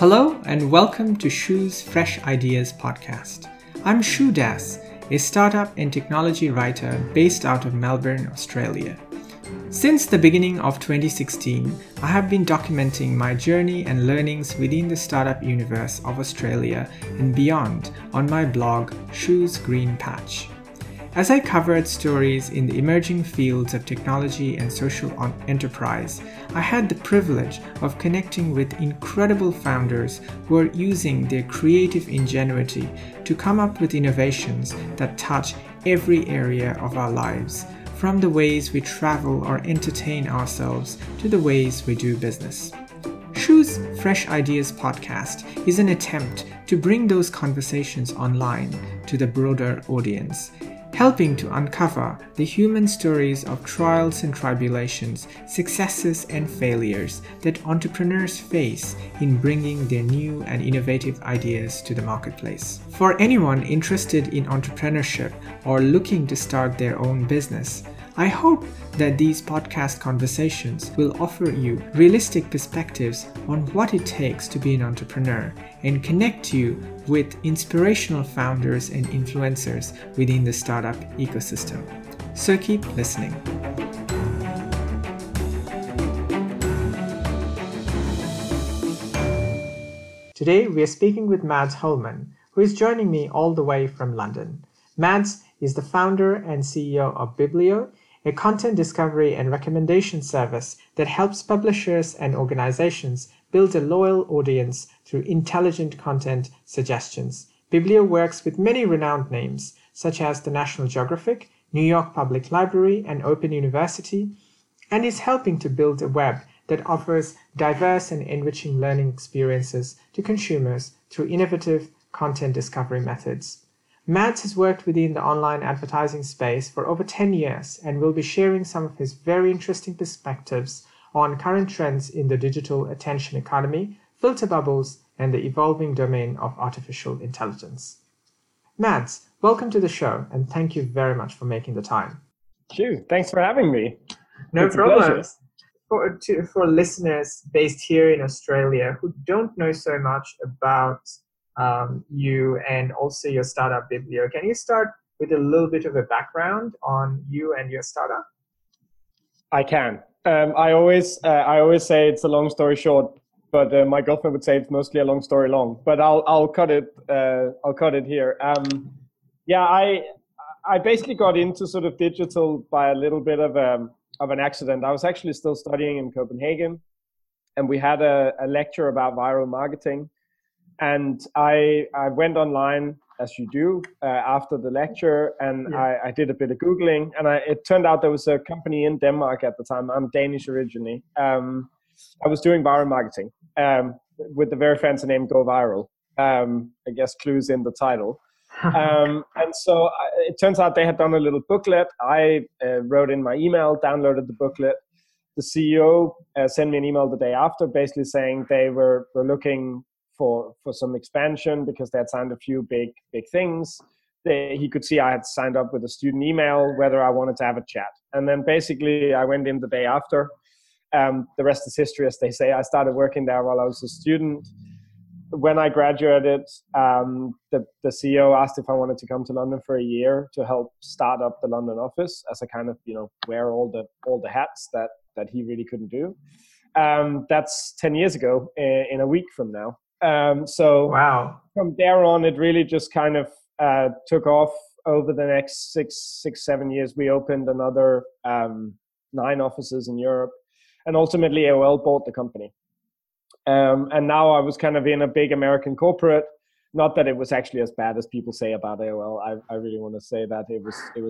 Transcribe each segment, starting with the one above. Hello and welcome to Shu's Fresh Ideas Podcast. I'm Shu Das, a startup and technology writer based out of Melbourne, Australia. Since the beginning of 2016, I have been documenting my journey and learnings within the startup universe of Australia and beyond on my blog, Shu's Green Patch. As I covered stories in the emerging fields of technology and social enterprise, I had the privilege of connecting with incredible founders who are using their creative ingenuity to come up with innovations that touch every area of our lives, from the ways we travel or entertain ourselves to the ways we do business. Shu's Fresh Ideas Podcast is an attempt to bring those conversations online to the broader audience, helping to uncover the human stories of trials and tribulations, successes and failures that entrepreneurs face in bringing their new and innovative ideas to the marketplace. For anyone interested in entrepreneurship or looking to start their own business, I hope that these podcast conversations will offer you realistic perspectives on what it takes to be an entrepreneur and connect you with inspirational founders and influencers within the startup ecosystem. So keep listening. Today we are speaking with Mads Holmen, who is joining me all the way from London. Mads is the founder and CEO of Bibblio, a content discovery and recommendation service that helps publishers and organizations build a loyal audience through intelligent content suggestions. Bibblio works with many renowned names, such as the National Geographic, New York Public Library, and Open University, and is helping to build a web that offers diverse and enriching learning experiences to consumers through innovative content discovery methods. Mads has worked within the online advertising space for over 10 years and will be sharing some of his very interesting perspectives on current trends in the digital attention economy, filter bubbles, and the evolving domain of artificial intelligence. Mads, welcome to the show and thank you very much for making the time. Sure, thanks for having me. No problem. For listeners based here in Australia who don't know so much about you and also your startup, Bibblio. Can you start with a little bit of a background on you and your startup? I can. I always say it's a long story short, but my girlfriend would say it's mostly a long story long. But I'll cut it. I'll cut it here. I basically got into sort of digital by a little bit of an accident. I was actually still studying in Copenhagen, and we had a lecture about viral marketing. And I went online, as you do, after the lecture, and yeah. I did a bit of Googling. And it turned out there was a company in Denmark at the time. I'm Danish originally. I was doing viral marketing with the very fancy name Go Viral. I guess clues in the title. And so it turns out they had done a little booklet. I wrote in my email, downloaded the booklet. The CEO sent me an email the day after basically saying they were looking for some expansion because they had signed a few big things. He could see I had signed up with a student email, whether I wanted to have a chat. And then basically I went in the day after. The rest is history, as they say. I started working there while I was a student. When I graduated, the CEO asked if I wanted to come to London for a year to help start up the London office as a kind of, wear all the hats that he really couldn't do. That's 10 years ago in a week from now. So wow. From there on, it really just kind of took off over the next six, 7 years. We opened another 9 offices in Europe, and ultimately AOL bought the company. And now I was kind of in a big American corporate. Not that it was actually as bad as people say about AOL. I really want to say that it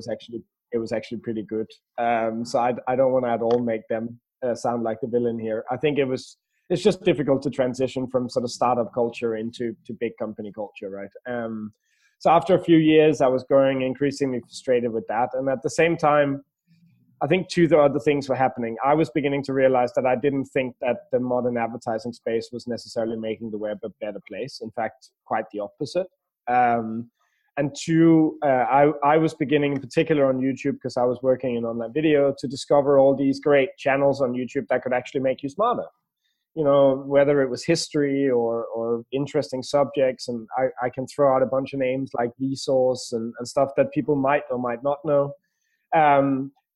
was actually pretty good. So I don't want to at all make them sound like the villain here. I think it was. It's just difficult to transition from sort of startup culture into big company culture, right? So after a few years, I was growing increasingly frustrated with that. And at the same time, I think two other things were happening. I was beginning to realize that I didn't think that the modern advertising space was necessarily making the web a better place. In fact, quite the opposite. And two, I was beginning in particular on YouTube because I was working in online video to discover all these great channels on YouTube that could actually make you smarter. you know, whether it was history or interesting subjects. And I can throw out a bunch of names like Vsauce and stuff that people might or might not know.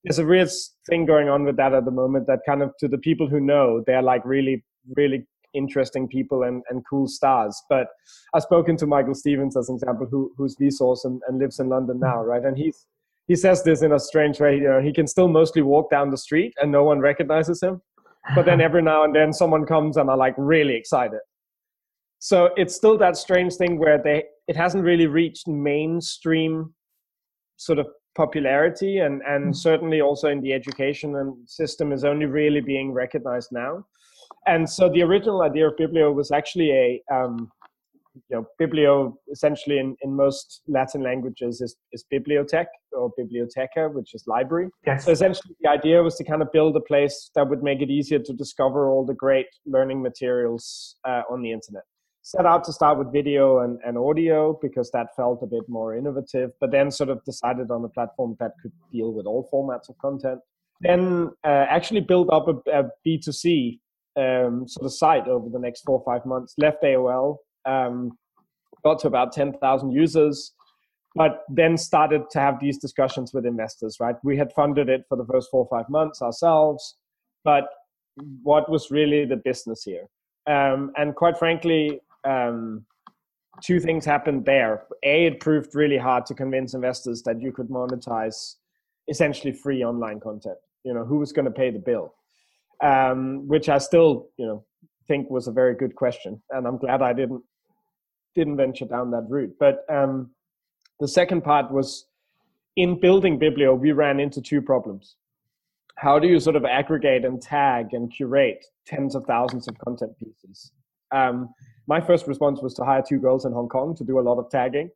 There's a weird thing going on with that at the moment that kind of, to the people who know, they're like really, really interesting people and cool stars. But I've spoken to Michael Stevens, as an example, who's Vsauce and lives in London now, right? And he says this in a strange way, you know, he can still mostly walk down the street and no one recognizes him. But then every now and then someone comes and are like really excited. So it's still that strange thing where it hasn't really reached mainstream sort of popularity, and certainly also in the education and system is only really being recognized now. And so the original idea of Bibblio was actually Bibblio essentially in most Latin languages is bibliotech or biblioteca, which is library. Yes. So essentially the idea was to kind of build a place that would make it easier to discover all the great learning materials on the internet. Set out to start with video and audio because that felt a bit more innovative, but then sort of decided on a platform that could deal with all formats of content. Then actually built up a B2C sort of site over the next 4 or 5 months, left AOL, got to about 10,000 users, but then started to have these discussions with investors, right? We had funded it for the first 4 or 5 months ourselves, but what was really the business here? And quite frankly, two things happened there. A, it proved really hard to convince investors that you could monetize essentially free online content. You know, who was going to pay the bill? Which I still, you know, think was a very good question. And I'm glad I didn't venture down that route. But the second part was, in building Bibblio, we ran into two problems. How do you sort of aggregate and tag and curate tens of thousands of content pieces? My first response was to hire two girls in Hong Kong to do a lot of tagging.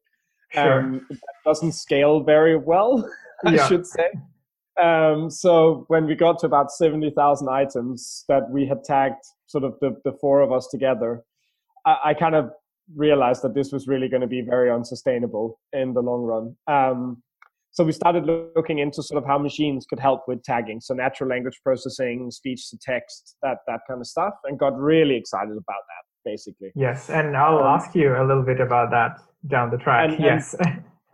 Sure. That doesn't scale very well, I should say. So when we got to about 70,000 items that we had tagged, sort of the four of us together, I kind of realized that this was really going to be very unsustainable in the long run. So we started looking into sort of how machines could help with tagging. So natural language processing, speech to text, that kind of stuff, and got really excited about that, basically. Yes, and I'll ask you a little bit about that down the track. Yes.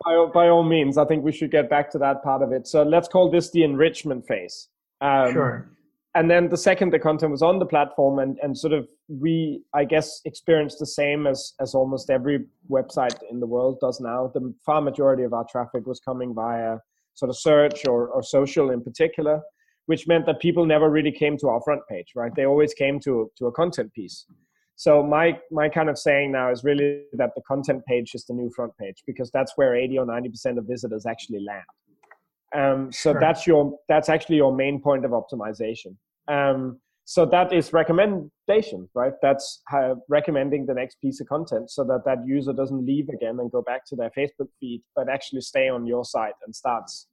By all means, I think we should get back to that part of it. So let's call this the enrichment phase. Sure. And then the second, the content was on the platform and sort of we, I guess, experienced the same as almost every website in the world does now. The far majority of our traffic was coming via sort of search or social in particular, which meant that people never really came to our front page, right? They always came to a content piece. So my kind of saying now is really that the content page is the new front page because that's where 80 or 90% of visitors actually land. So sure. That's actually your main point of optimization. So that is recommendation, right? That's recommending the next piece of content so that user doesn't leave again and go back to their Facebook feed, but actually stay on your site and starts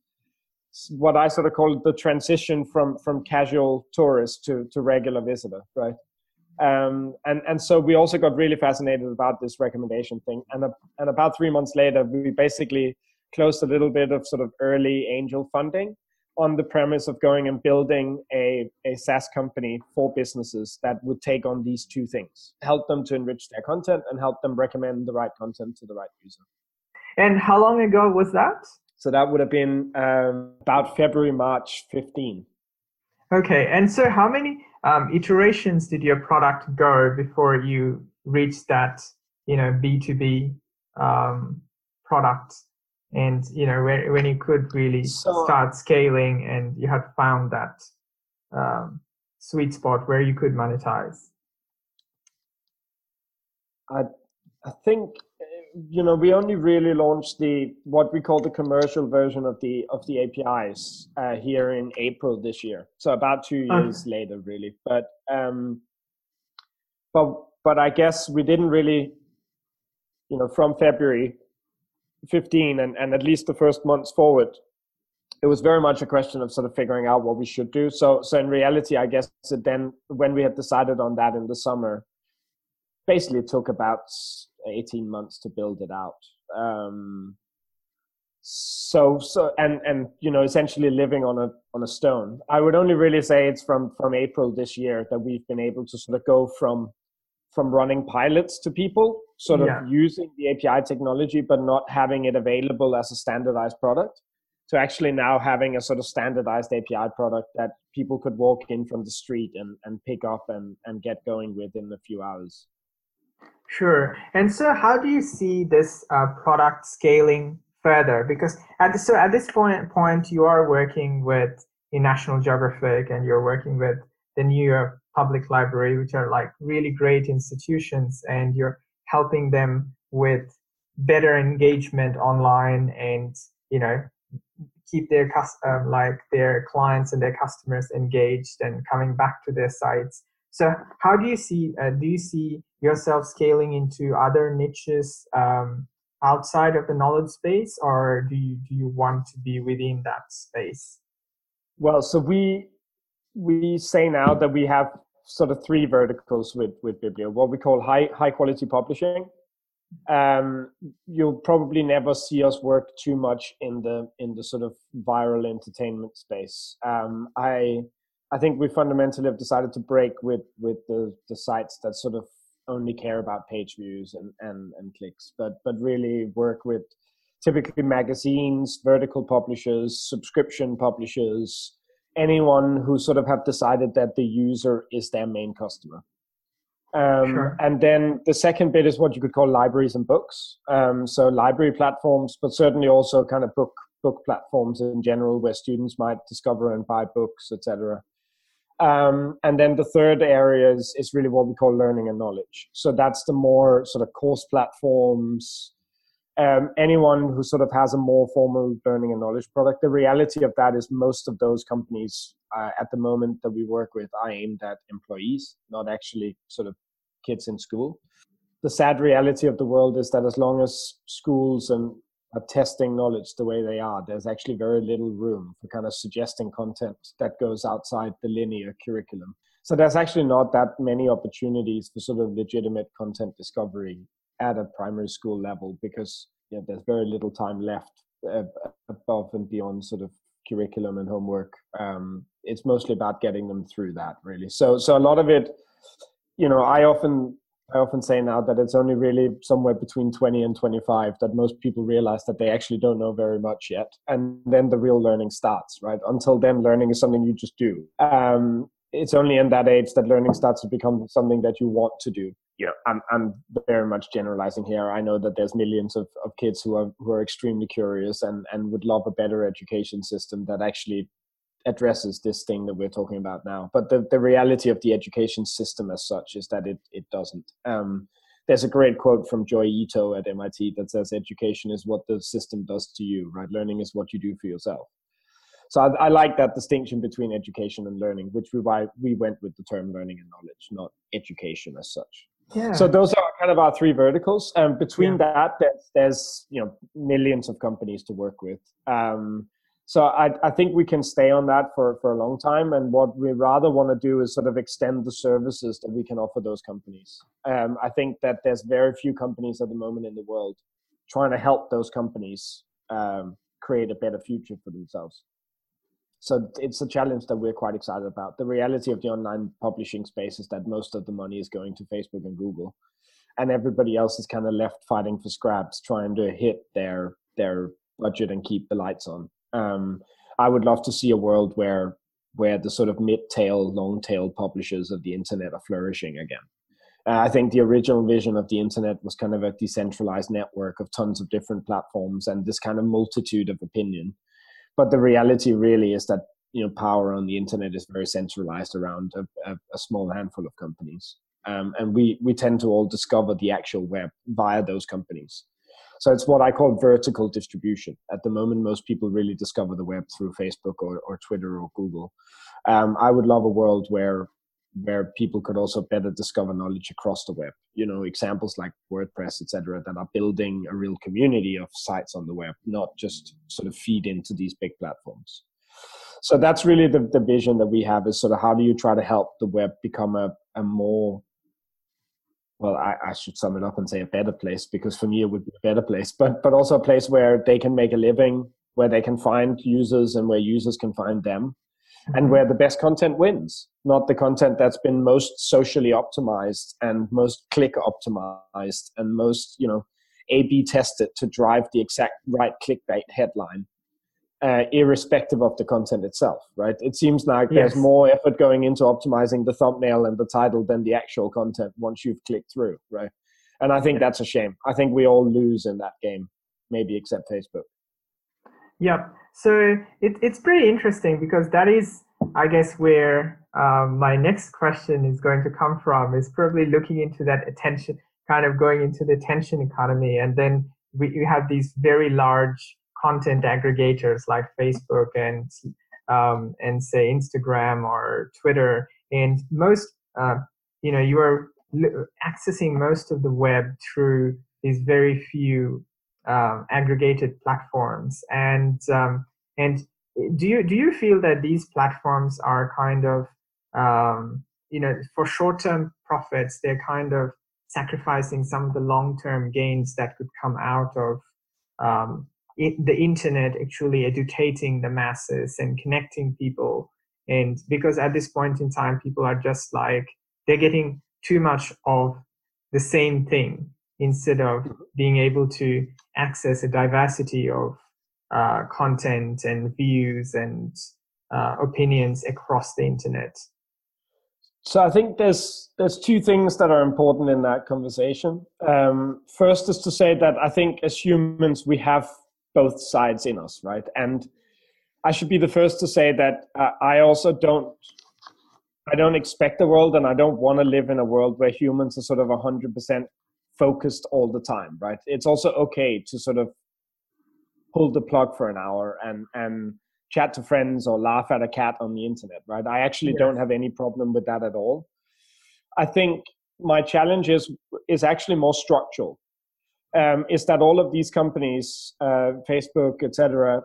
what I sort of call the transition from casual tourist to regular visitor, right? And so we also got really fascinated about this recommendation thing. And about 3 months later, we basically closed a little bit of sort of early angel funding on the premise of going and building a SaaS company for businesses that would take on these two things, help them to enrich their content and help them recommend the right content to the right user. And how long ago was that? So that would have been about February, March 15. Okay. And so how many iterations did your product go before you reached that, you know, B2B product? And, you know, when you could really start scaling and you had found that sweet spot where you could monetize? I think, you know, we only really launched what we call the commercial version of the APIs here in April this year. So about 2 years later, really. But I guess we didn't really, you know, from February 15 and at least the first months forward, it was very much a question of sort of figuring out what we should do. So in reality, I guess it then, when we had decided on that in the summer, basically it took about 18 months to build it out. So, and you know, essentially living on a stone. I would only really say it's from April this year that we've been able to sort of go from running pilots to people sort of using the API technology, but not having it available as a standardized product, to actually now having a sort of standardized API product that people could walk in from the street and pick up and get going within a few hours. Sure. And so how do you see this product scaling further? Because at this point, you are working with the National Geographic and you're working with the New York Public Library, which are like really great institutions, and you're helping them with better engagement online and, you know, keep their clients and their customers engaged and coming back to their sites. So how do you see, yourself scaling into other niches outside of the knowledge space, or do you want to be within that space? Well, so we say now that we have sort of three verticals with Bibblio, what we call high quality publishing. You'll probably never see us work too much in the sort of viral entertainment space. I think we fundamentally have decided to break with the sites that sort of only care about page views and clicks, but really work with typically magazines, vertical publishers, subscription publishers, anyone who sort of have decided that the user is their main customer. Sure. And then the second bit is what you could call libraries and books. So library platforms, but certainly also kind of book platforms in general, where students might discover and buy books, etc. And then the third area is really what we call learning and knowledge. So that's the more sort of course platforms, anyone who sort of has a more formal learning and knowledge product. The reality of that is most of those companies at the moment that we work with are aimed at employees, not actually sort of kids in school. The sad reality of the world is that as long as schools are testing knowledge the way they are, there's actually very little room for kind of suggesting content that goes outside the linear curriculum. So there's actually not that many opportunities for sort of legitimate content discovery at a primary school level, because there's very little time left above and beyond sort of curriculum and homework. It's mostly about getting them through that, really. So a lot of it, you know, I often say now that it's only really somewhere between 20 and 25 that most people realize that they actually don't know very much yet. And then the real learning starts, right? Until then, learning is something you just do. It's only in that age that learning starts to become something that you want to do. You know, I'm very much generalizing here. I know that there's millions of kids who are extremely curious and would love a better education system that actually addresses this thing that we're talking about now. But the reality of the education system as such is that it doesn't. There's a great quote from Joy Ito at MIT that says, "Education is what the system does to you, right? Learning is what you do for yourself." So I like that distinction between education and learning, which is why we went with the term learning and knowledge, not education as such. Yeah. So those are kind of our three verticals. Between that, there's millions of companies to work with. So I think we can stay on that for a long time. And what we rather want to do is sort of extend the services that we can offer those companies. I think that there's very few companies at the moment in the world trying to help those companies create a better future for themselves. So it's a challenge that we're quite excited about. The reality of the online publishing space is that most of the money is going to Facebook and Google, and everybody else is kind of left fighting for scraps, trying to hit their budget and keep the lights on. I would love to see a world where the sort of mid-tail, long-tail publishers of the internet are flourishing again. I think the original vision of the internet was kind of a decentralized network of tons of different platforms and this kind of multitude of opinion. But the reality really is that, power on the internet is very centralized around a small handful of companies. And we tend to all discover the actual web via those companies. So it's what I call vertical distribution. At the moment, most people really discover the web through Facebook or Twitter or Google. I would love a world where people could also better discover knowledge across the web. Examples like WordPress, etc., that are building a real community of sites on the web, not just sort of feed into these big platforms. So that's really the vision that we have, is sort of how do you try to help the web become a more well, I should sum it up and say a better place, because for me it would be a better place, but also a place where they can make a living, where they can find users and where users can find them, and where the best content wins, not the content that's been most socially optimized and most click optimized and most, A/B tested to drive the exact right clickbait headline, irrespective of the content itself, right? It seems like there's more effort going into optimizing the thumbnail and the title than the actual content once you've clicked through, right? And I think that's a shame. I think we all lose in that game, maybe except Facebook. Yeah, so it's pretty interesting, because that is, I guess, where my next question is going to come from, is probably looking into that attention, kind of going into the attention economy. And then you have these very large content aggregators like Facebook and say Instagram or Twitter. And most, you are accessing most of the web through these very few aggregated platforms, and do you feel that these platforms are kind of for short-term profits, they're kind of sacrificing some of the long-term gains that could come out of the internet actually educating the masses and connecting people? And because at this point in time, people are just like, they're getting too much of the same thing, instead of being able to access a diversity of content and views and opinions across the internet. So I think there's two things that are important in that conversation. First is to say that I think as humans, we have both sides in us, right? And I should be the first to say that I also don't expect the world, and I don't want to live in a world where humans are sort of 100% focused all the time, right? It's also okay to sort of pull the plug for an hour and chat to friends or laugh at a cat on the internet, right? I actually don't have any problem with that at all. I think my challenge is actually more structural, is that all of these companies, Facebook, etc.,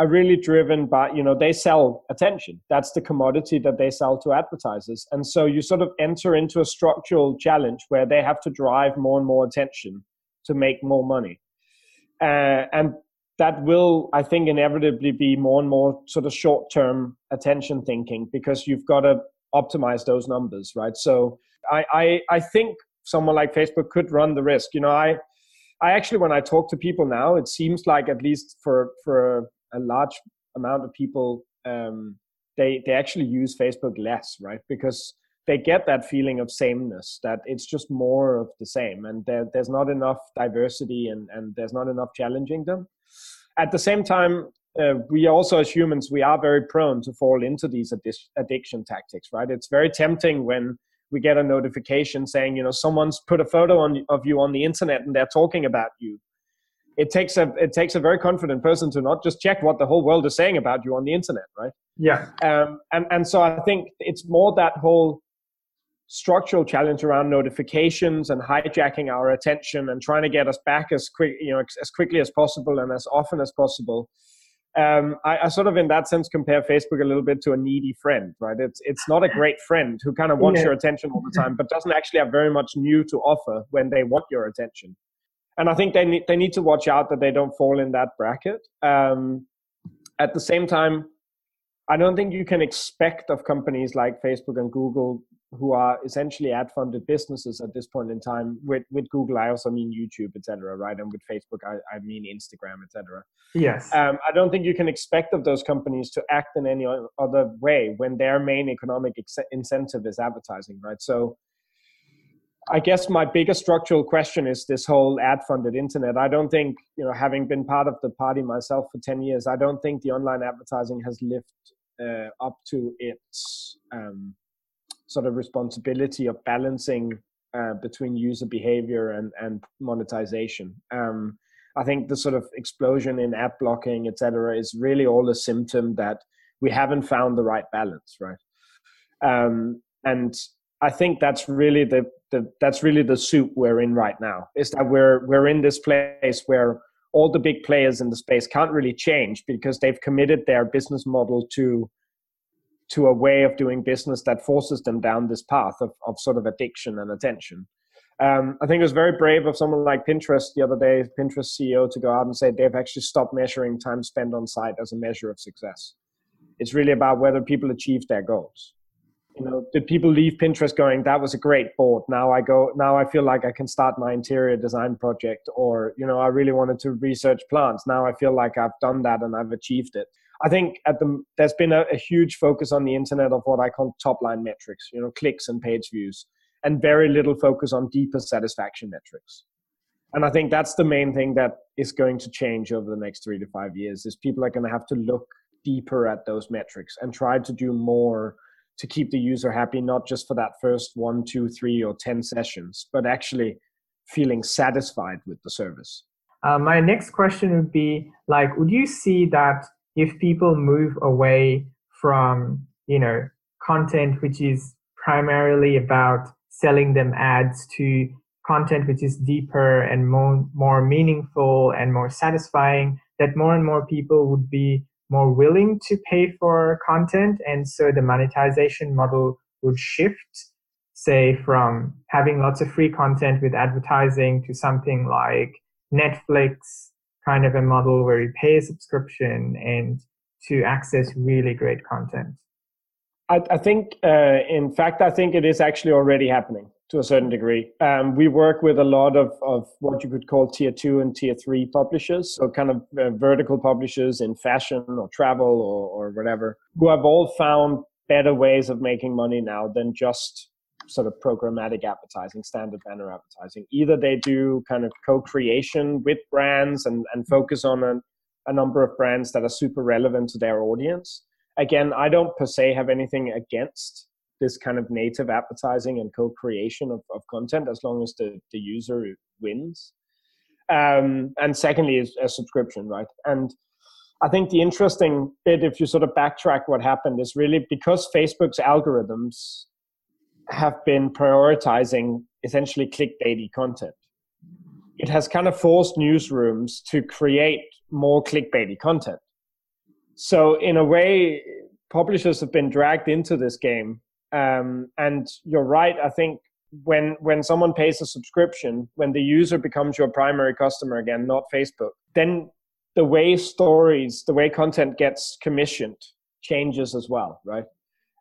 are really driven by, they sell attention. That's the commodity that they sell to advertisers. And so you sort of enter into a structural challenge where they have to drive more and more attention to make more money. And that will, I think, inevitably be more and more sort of short-term attention thinking, because you've got to optimize those numbers, right? So I think someone like Facebook could run the risk. I actually, when I talk to people now, it seems like, at least for a large amount of people, they actually use Facebook less, right? Because they get that feeling of sameness, that it's just more of the same, and there's not enough diversity, and there's not enough challenging them. At the same time, we also, as humans, we are very prone to fall into these addiction tactics, right? It's very tempting when we get a notification saying, someone's put a photo of you on the internet and they're talking about you. It takes a very confident person to not just check what the whole world is saying about you on the internet, right? Yeah. And so I think it's more that whole structural challenge around notifications and hijacking our attention and trying to get us back as quickly as possible and as often as possible. I sort of, in that sense, compare Facebook a little bit to a needy friend, right? It's not a great friend who kind of wants your attention all the time, but doesn't actually have very much new to offer when they want your attention. And I think they need to watch out that they don't fall in that bracket. At the same time, I don't think you can expect of companies like Facebook and Google, who are essentially ad-funded businesses at this point in time. With Google, I also mean YouTube, etc., right? And with Facebook, I mean Instagram, etc. Yes. I don't think you can expect of those companies to act in any other way when their main economic incentive is advertising, right? So I guess my biggest structural question is this whole ad-funded internet. I don't think, having been part of the party myself for 10 years, I don't think the online advertising has lived up to its sort of responsibility of balancing between user behavior and monetization. I think the sort of explosion in ad blocking, et cetera, is really all a symptom that we haven't found the right balance, right? And I think that's really the soup we're in right now, is that we're in this place where all the big players in the space can't really change because they've committed their business model to to a way of doing business that forces them down this path of sort of addiction and attention. I think it was very brave of someone like Pinterest the other day, Pinterest CEO, to go out and say they've actually stopped measuring time spent on site as a measure of success. It's really about whether people achieve their goals. You know, did people leave Pinterest going, that was a great board. Now I feel like I can start my interior design project, or, you know, I really wanted to research plants. Now I feel like I've done that and I've achieved it. I think there's been a huge focus on the internet of what I call top line metrics, you know, clicks and page views, and very little focus on deeper satisfaction metrics. And I think that's the main thing that is going to change over the next 3 to 5 years is people are going to have to look deeper at those metrics and try to do more to keep the user happy, not just for that first 1, 2, 3, or 10 sessions, but actually feeling satisfied with the service. My next question would be, like, would you see that if people move away from, you know, content which is primarily about selling them ads to content which is deeper and more meaningful and more satisfying, that more and more people would be more willing to pay for content, and so the monetization model would shift, say, from having lots of free content with advertising to something like Netflix, kind of a model where you pay a subscription and to access really great content? I think, in fact, I think it is actually already happening to a certain degree. We work with a lot of what you could call tier 2 and tier 3 publishers, so kind of vertical publishers in fashion or travel or whatever, who have all found better ways of making money now than just sort of programmatic advertising, standard banner advertising. Either they do kind of co-creation with brands and focus on a number of brands that are super relevant to their audience. Again, I don't per se have anything against this kind of native advertising and co-creation of content as long as the user wins. And secondly is a subscription, right? And I think the interesting bit, if you sort of backtrack what happened, is really because Facebook's algorithms have been prioritizing essentially clickbaity content, it has kind of forced newsrooms to create more clickbaity content. So in a way, publishers have been dragged into this game. And you're right, I think when someone pays a subscription, when the user becomes your primary customer again, not Facebook, then the way stories, the way content gets commissioned changes as well, right?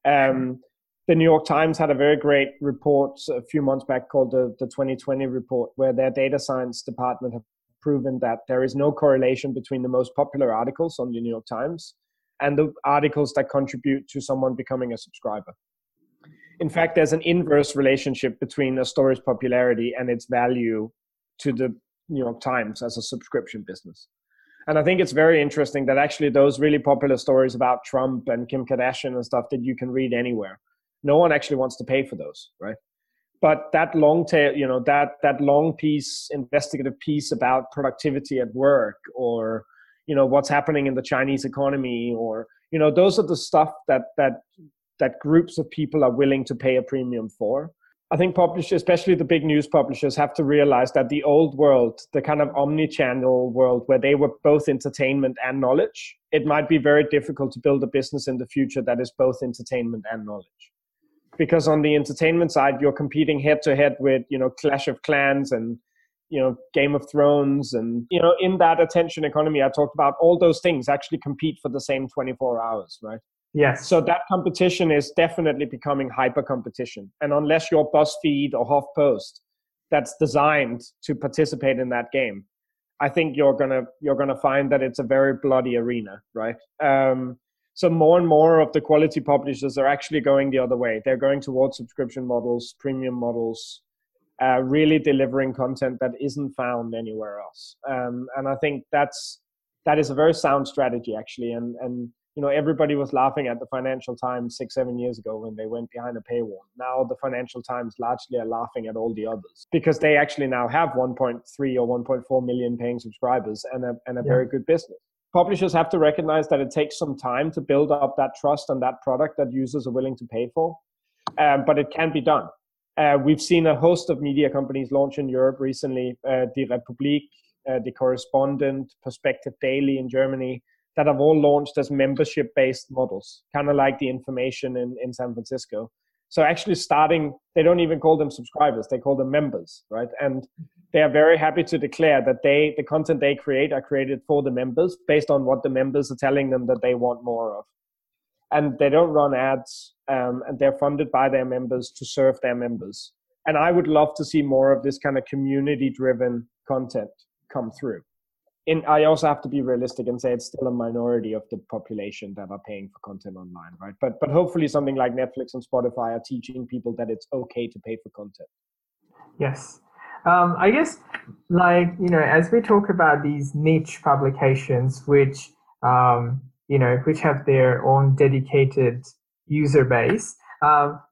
The New York Times had a very great report a few months back called the 2020 report, where their data science department have proven that there is no correlation between the most popular articles on the New York Times and the articles that contribute to someone becoming a subscriber. In fact, there's an inverse relationship between a story's popularity and its value to the New York Times as a subscription business. And I think it's very interesting that actually those really popular stories about Trump and Kim Kardashian and stuff that you can read anywhere, no one actually wants to pay for those, right? But that long tail, you know, that long piece, investigative piece about productivity at work, or, you know, what's happening in the Chinese economy, or, you know, those are the stuff that groups of people are willing to pay a premium for. I think publishers, especially the big news publishers, have to realize that the old world, the kind of omni-channel world where they were both entertainment and knowledge, it might be very difficult to build a business in the future that is both entertainment and knowledge. Because on the entertainment side, you're competing head-to-head with, you know, Clash of Clans and, you know, Game of Thrones. And, you know, in that attention economy I talked about, all those things actually compete for the same 24 hours, right? Yes. So that competition is definitely becoming hyper-competition. And unless you're BuzzFeed or HuffPost that's designed to participate in that game, I think you're gonna find that it's a very bloody arena, right? So more and more of the quality publishers are actually going the other way. They're going towards subscription models, premium models, really delivering content that isn't found anywhere else. And I think that is a very sound strategy, actually. And you know, everybody was laughing at the Financial Times 6-7 years ago when they went behind a paywall. Now the Financial Times largely are laughing at all the others because they actually now have 1.3 or 1.4 million paying subscribers and a very good business. Publishers have to recognize that it takes some time to build up that trust and that product that users are willing to pay for, but it can be done. We've seen a host of media companies launch in Europe recently, Die Republik, The Correspondent, Perspective Daily in Germany, that have all launched as membership-based models, kind of like the information in San Francisco. So actually starting, they don't even call them subscribers, they call them members, right? And they are very happy to declare that the content they create are created for the members based on what the members are telling them that they want more of. And they don't run ads, and they're funded by their members to serve their members. And I would love to see more of this kind of community-driven content come through. And I also have to be realistic and say it's still a minority of the population that are paying for content online, right? But hopefully something like Netflix and Spotify are teaching people that it's okay to pay for content. Yes. I guess, like, you know, as we talk about these niche publications, which, you know, which have their own dedicated user base,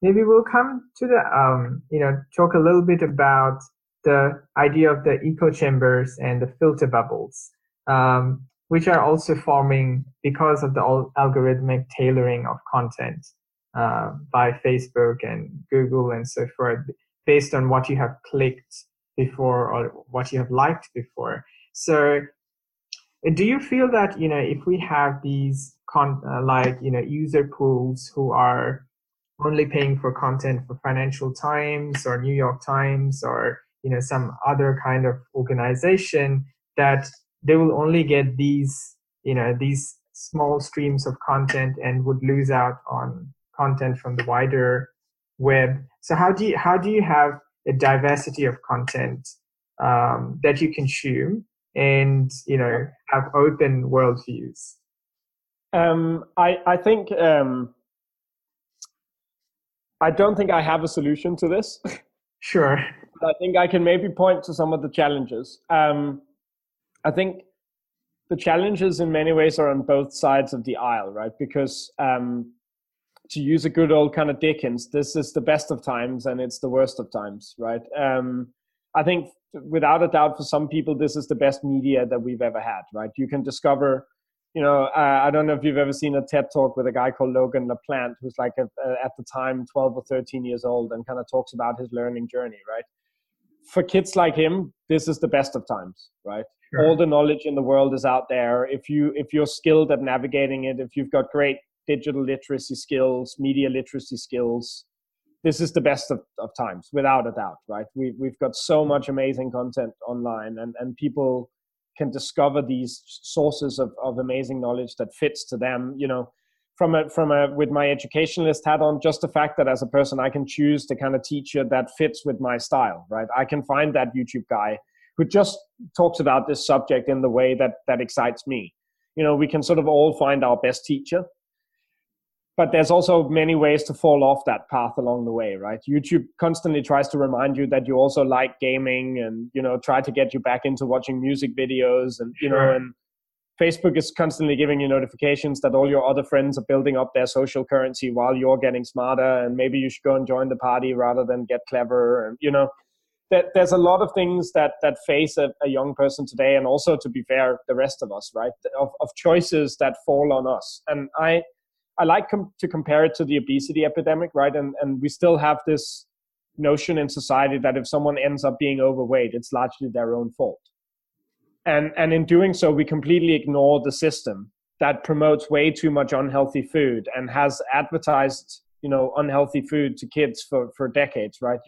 maybe we'll come to the, you know, talk a little bit about the idea of the echo chambers and the filter bubbles, which are also forming because of the algorithmic tailoring of content by Facebook and Google and so forth, based on what you have clicked before or what you have liked before. So do you feel that, you know, if we have these user pools who are only paying for content for Financial Times or New York Times or, you know, some other kind of organization, that they will only get these, you know, these small streams of content and would lose out on content from the wider web. So how do you have a diversity of content that you consume and, you know, have open worldviews? I think I don't think I have a solution to this. Sure. I think I can maybe point to some of the challenges. I think the challenges in many ways are on both sides of the aisle, right? Because to use a good old kind of Dickens, this is the best of times and it's the worst of times, right? I think without a doubt for some people, this is the best media that we've ever had, right? You can discover, you know, I don't know if you've ever seen a TED talk with a guy called Logan LaPlante, who's like at the time 12 or 13 years old and kind of talks about his learning journey, right? For kids like him, this is the best of times, right? Sure. All the knowledge in the world is out there. If you're skilled at navigating it, if you've got great digital literacy skills, media literacy skills, this is the best of times, without a doubt, right? We've got so much amazing content online, and people can discover these sources of amazing knowledge that fits to them, you know. From a with my educationalist hat on, just the fact that as a person I can choose the kind of teacher that fits with my style, right? I can find that YouTube guy who just talks about this subject in the way that excites me. You know, we can sort of all find our best teacher, but there's also many ways to fall off that path along the way, right? YouTube constantly tries to remind you that you also like gaming and, you know, try to get you back into watching music videos and, you know, and Facebook is constantly giving you notifications that all your other friends are building up their social currency while you're getting smarter, and maybe you should go and join the party rather than get clever. And, you know, there's a lot of things that face a young person today, and also, to be fair, the rest of us, right? Of choices that fall on us. And I like to compare it to the obesity epidemic, right? And we still have this notion in society that if someone ends up being overweight, it's largely their own fault. And in doing so, we completely ignore the system that promotes way too much unhealthy food and has advertised, you know, unhealthy food to kids for decades, right?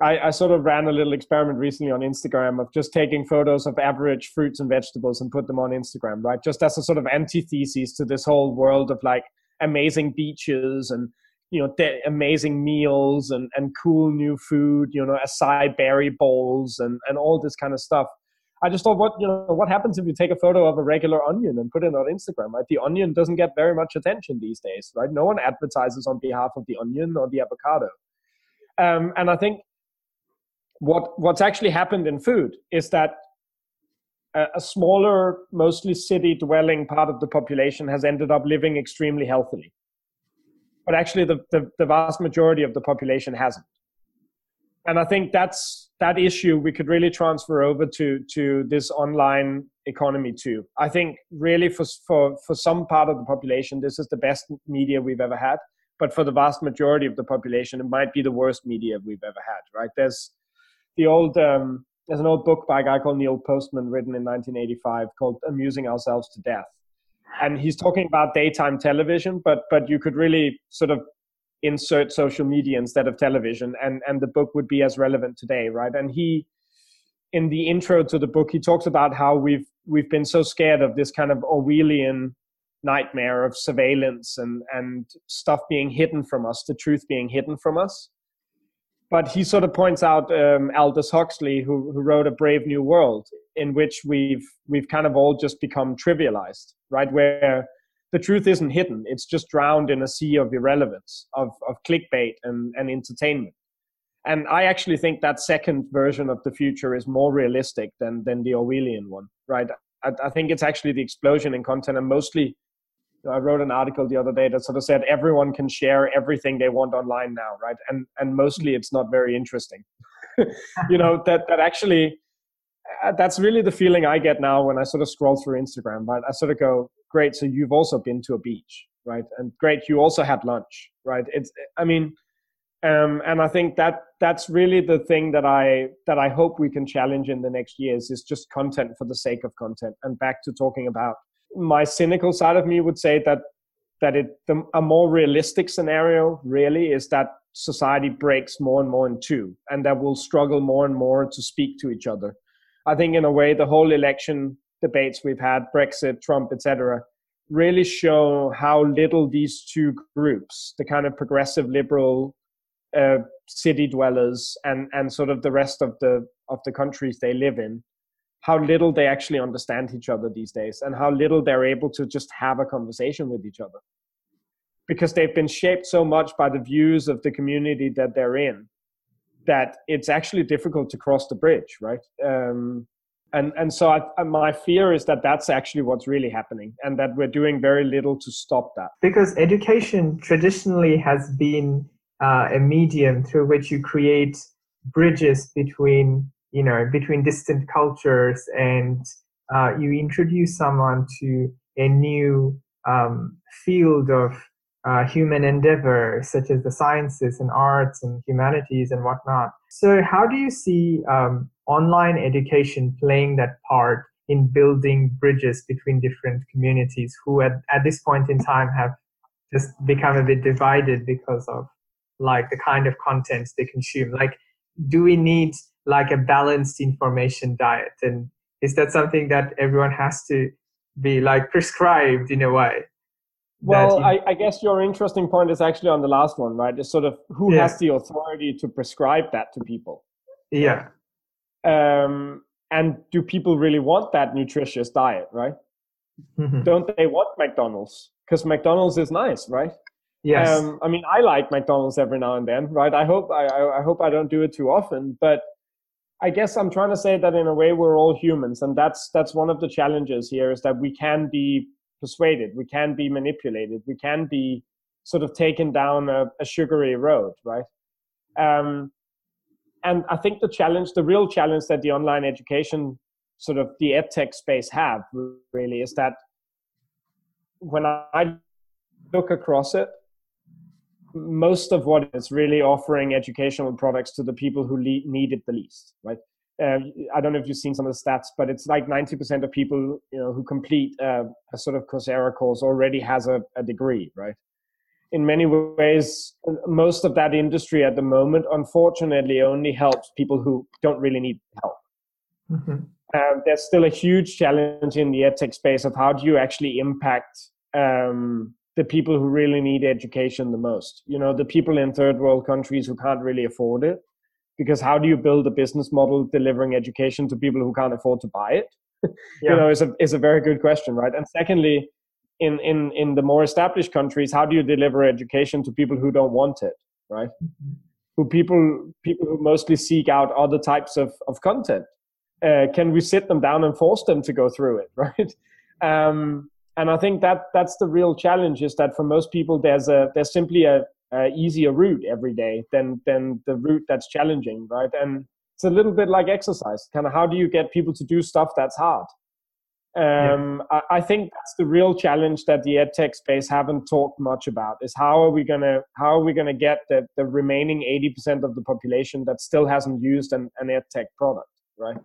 I sort of ran a little experiment recently on Instagram of just taking photos of average fruits and vegetables and put them on Instagram, right? Just as a sort of antithesis to this whole world of like amazing beaches and, you know, amazing meals and cool new food, you know, acai berry bowls and all this kind of stuff. I just thought, what happens if you take a photo of a regular onion and put it on Instagram, right? The onion doesn't get very much attention these days, right? No one advertises on behalf of the onion or the avocado. And I think what's actually happened in food is that a smaller, mostly city-dwelling part of the population has ended up living extremely healthily. But actually the vast majority of the population hasn't. And I think that's that issue we could really transfer over to this online economy too. I think really for some part of the population, this is the best media we've ever had. But for the vast majority of the population, it might be the worst media we've ever had, right? There's the old There's an old book by a guy called Neil Postman written in 1985 called Amusing Ourselves to Death. And he's talking about daytime television, but you could really sort of insert social media instead of television, and the book would be as relevant today, right? And he, in the intro to the book, he talks about how we've been so scared of this kind of Orwellian nightmare of surveillance and stuff being hidden from us, the truth being hidden from us. But he sort of points out Aldous Huxley, who wrote A Brave New World, in which we've kind of all just become trivialized, right? Where the truth isn't hidden. It's just drowned in a sea of irrelevance, of clickbait and entertainment. And I actually think that second version of the future is more realistic than the Orwellian one, right? I think it's actually the explosion in content, and mostly, I wrote an article the other day that sort of said everyone can share everything they want online now, right? And mostly it's not very interesting. You know, that actually, that's really the feeling I get now when I sort of scroll through Instagram, right? I sort of go, great, so you've also been to a beach, right? And great, you also had lunch, right? And I think that's really the thing that I hope we can challenge in the next years, is just content for the sake of content. And back to talking about, my cynical side of me would say that a more realistic scenario really is that society breaks more and more in two, and that we'll struggle more and more to speak to each other. I think in a way, the whole election debates we've had, Brexit, Trump, etc., really show how little these two groups, the kind of progressive liberal city dwellers and sort of the rest of the countries they live in, how little they actually understand each other these days, and how little they're able to just have a conversation with each other, because they've been shaped so much by the views of the community that they're in, that it's actually difficult to cross the bridge, right? So my fear is that that's actually what's really happening, and that we're doing very little to stop that. Because education traditionally has been a medium through which you create bridges between distant cultures, and you introduce someone to a new field of human endeavor, such as the sciences and arts and humanities and whatnot. So how do you see online education playing that part in building bridges between different communities who at this point in time have just become a bit divided because of like the kind of content they consume? Like, do we need like a balanced information diet? And is that something that everyone has to be like prescribed in a way? Well, I guess your interesting point is actually on the last one, right? It's sort of who has the authority to prescribe that to people? Yeah. And do people really want that nutritious diet, right? Mm-hmm. Don't they want McDonald's? Because McDonald's is nice, right? Yes. I like McDonald's every now and then, right? I hope I don't do it too often, but I guess I'm trying to say that in a way we're all humans, and that's one of the challenges here, is that we can be persuaded, we can be manipulated, we can be sort of taken down a sugary road, right? And I think the real challenge that the online education, sort of the edtech space have really, is that when I look across it, most of what is really offering educational products to the people who need it the least, right? I don't know if you've seen some of the stats, but it's like 90% of people, you know, who complete a sort of Coursera course already has a degree, right? In many ways, most of that industry at the moment, unfortunately, only helps people who don't really need help. Mm-hmm. There's still a huge challenge in the edtech space of how do you actually impact the people who really need education the most, you know, the people in third world countries who can't really afford it, because how do you build a business model delivering education to people who can't afford to buy it? You know, it's a very good question, right? And secondly, in the more established countries, how do you deliver education to people who don't want it, right? Mm-hmm. People who mostly seek out other types of content. Can we sit them down and force them to go through it, right? And I think that's the real challenge, is that for most people there's simply a easier route every day than the route that's challenging, right? And it's a little bit like exercise, kind of how do you get people to do stuff that's hard? I think that's the real challenge that the edtech space haven't talked much about, is how are we gonna get the remaining 80% of the population that still hasn't used an edtech product? right?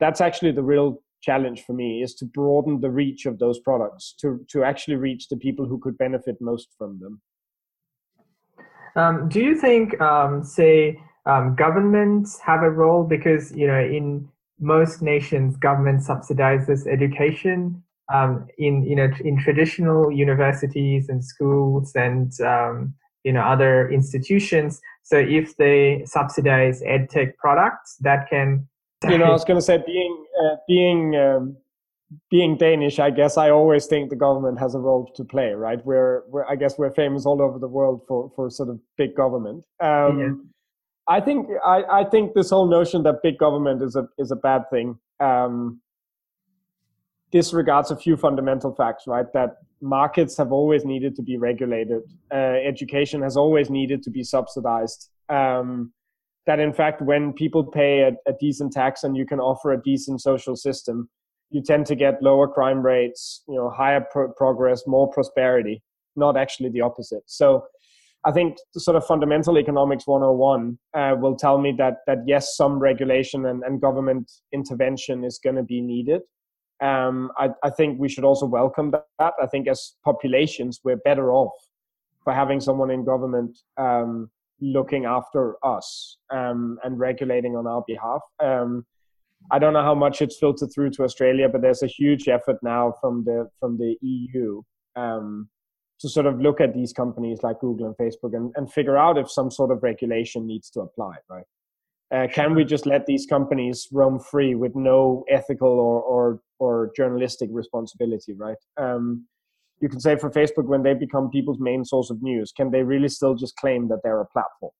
That's actually the real challenge for me, is to broaden the reach of those products to actually reach the people who could benefit most from them. Do you think, governments have a role? Because, you know, in most nations, government subsidizes education. In traditional universities and schools and other institutions. So if they subsidize edtech products, that can, I was going to say, being Danish, I guess I always think the government has a role to play, right? We're I guess we're famous all over the world for sort of big government. Yeah. I think this whole notion that big government is a bad thing. Disregards a few fundamental facts, right? That markets have always needed to be regulated. Education has always needed to be subsidized. That in fact, when people pay a decent tax and you can offer a decent social system, you tend to get lower crime rates, higher progress, more prosperity, not actually the opposite. So I think the sort of fundamental economics 101 will tell me that yes, some regulation and government intervention is going to be needed. I think we should also welcome that. I think as populations, we're better off for having someone in government looking after us and regulating on our behalf. I don't know how much it's filtered through to Australia, but there's a huge effort now from the EU to sort of look at these companies like Google and Facebook and figure out if some sort of regulation needs to apply, right? Can we just let these companies roam free with no ethical or journalistic responsibility, right? You can say for Facebook, when they become people's main source of news, can they really still just claim that they're a platform?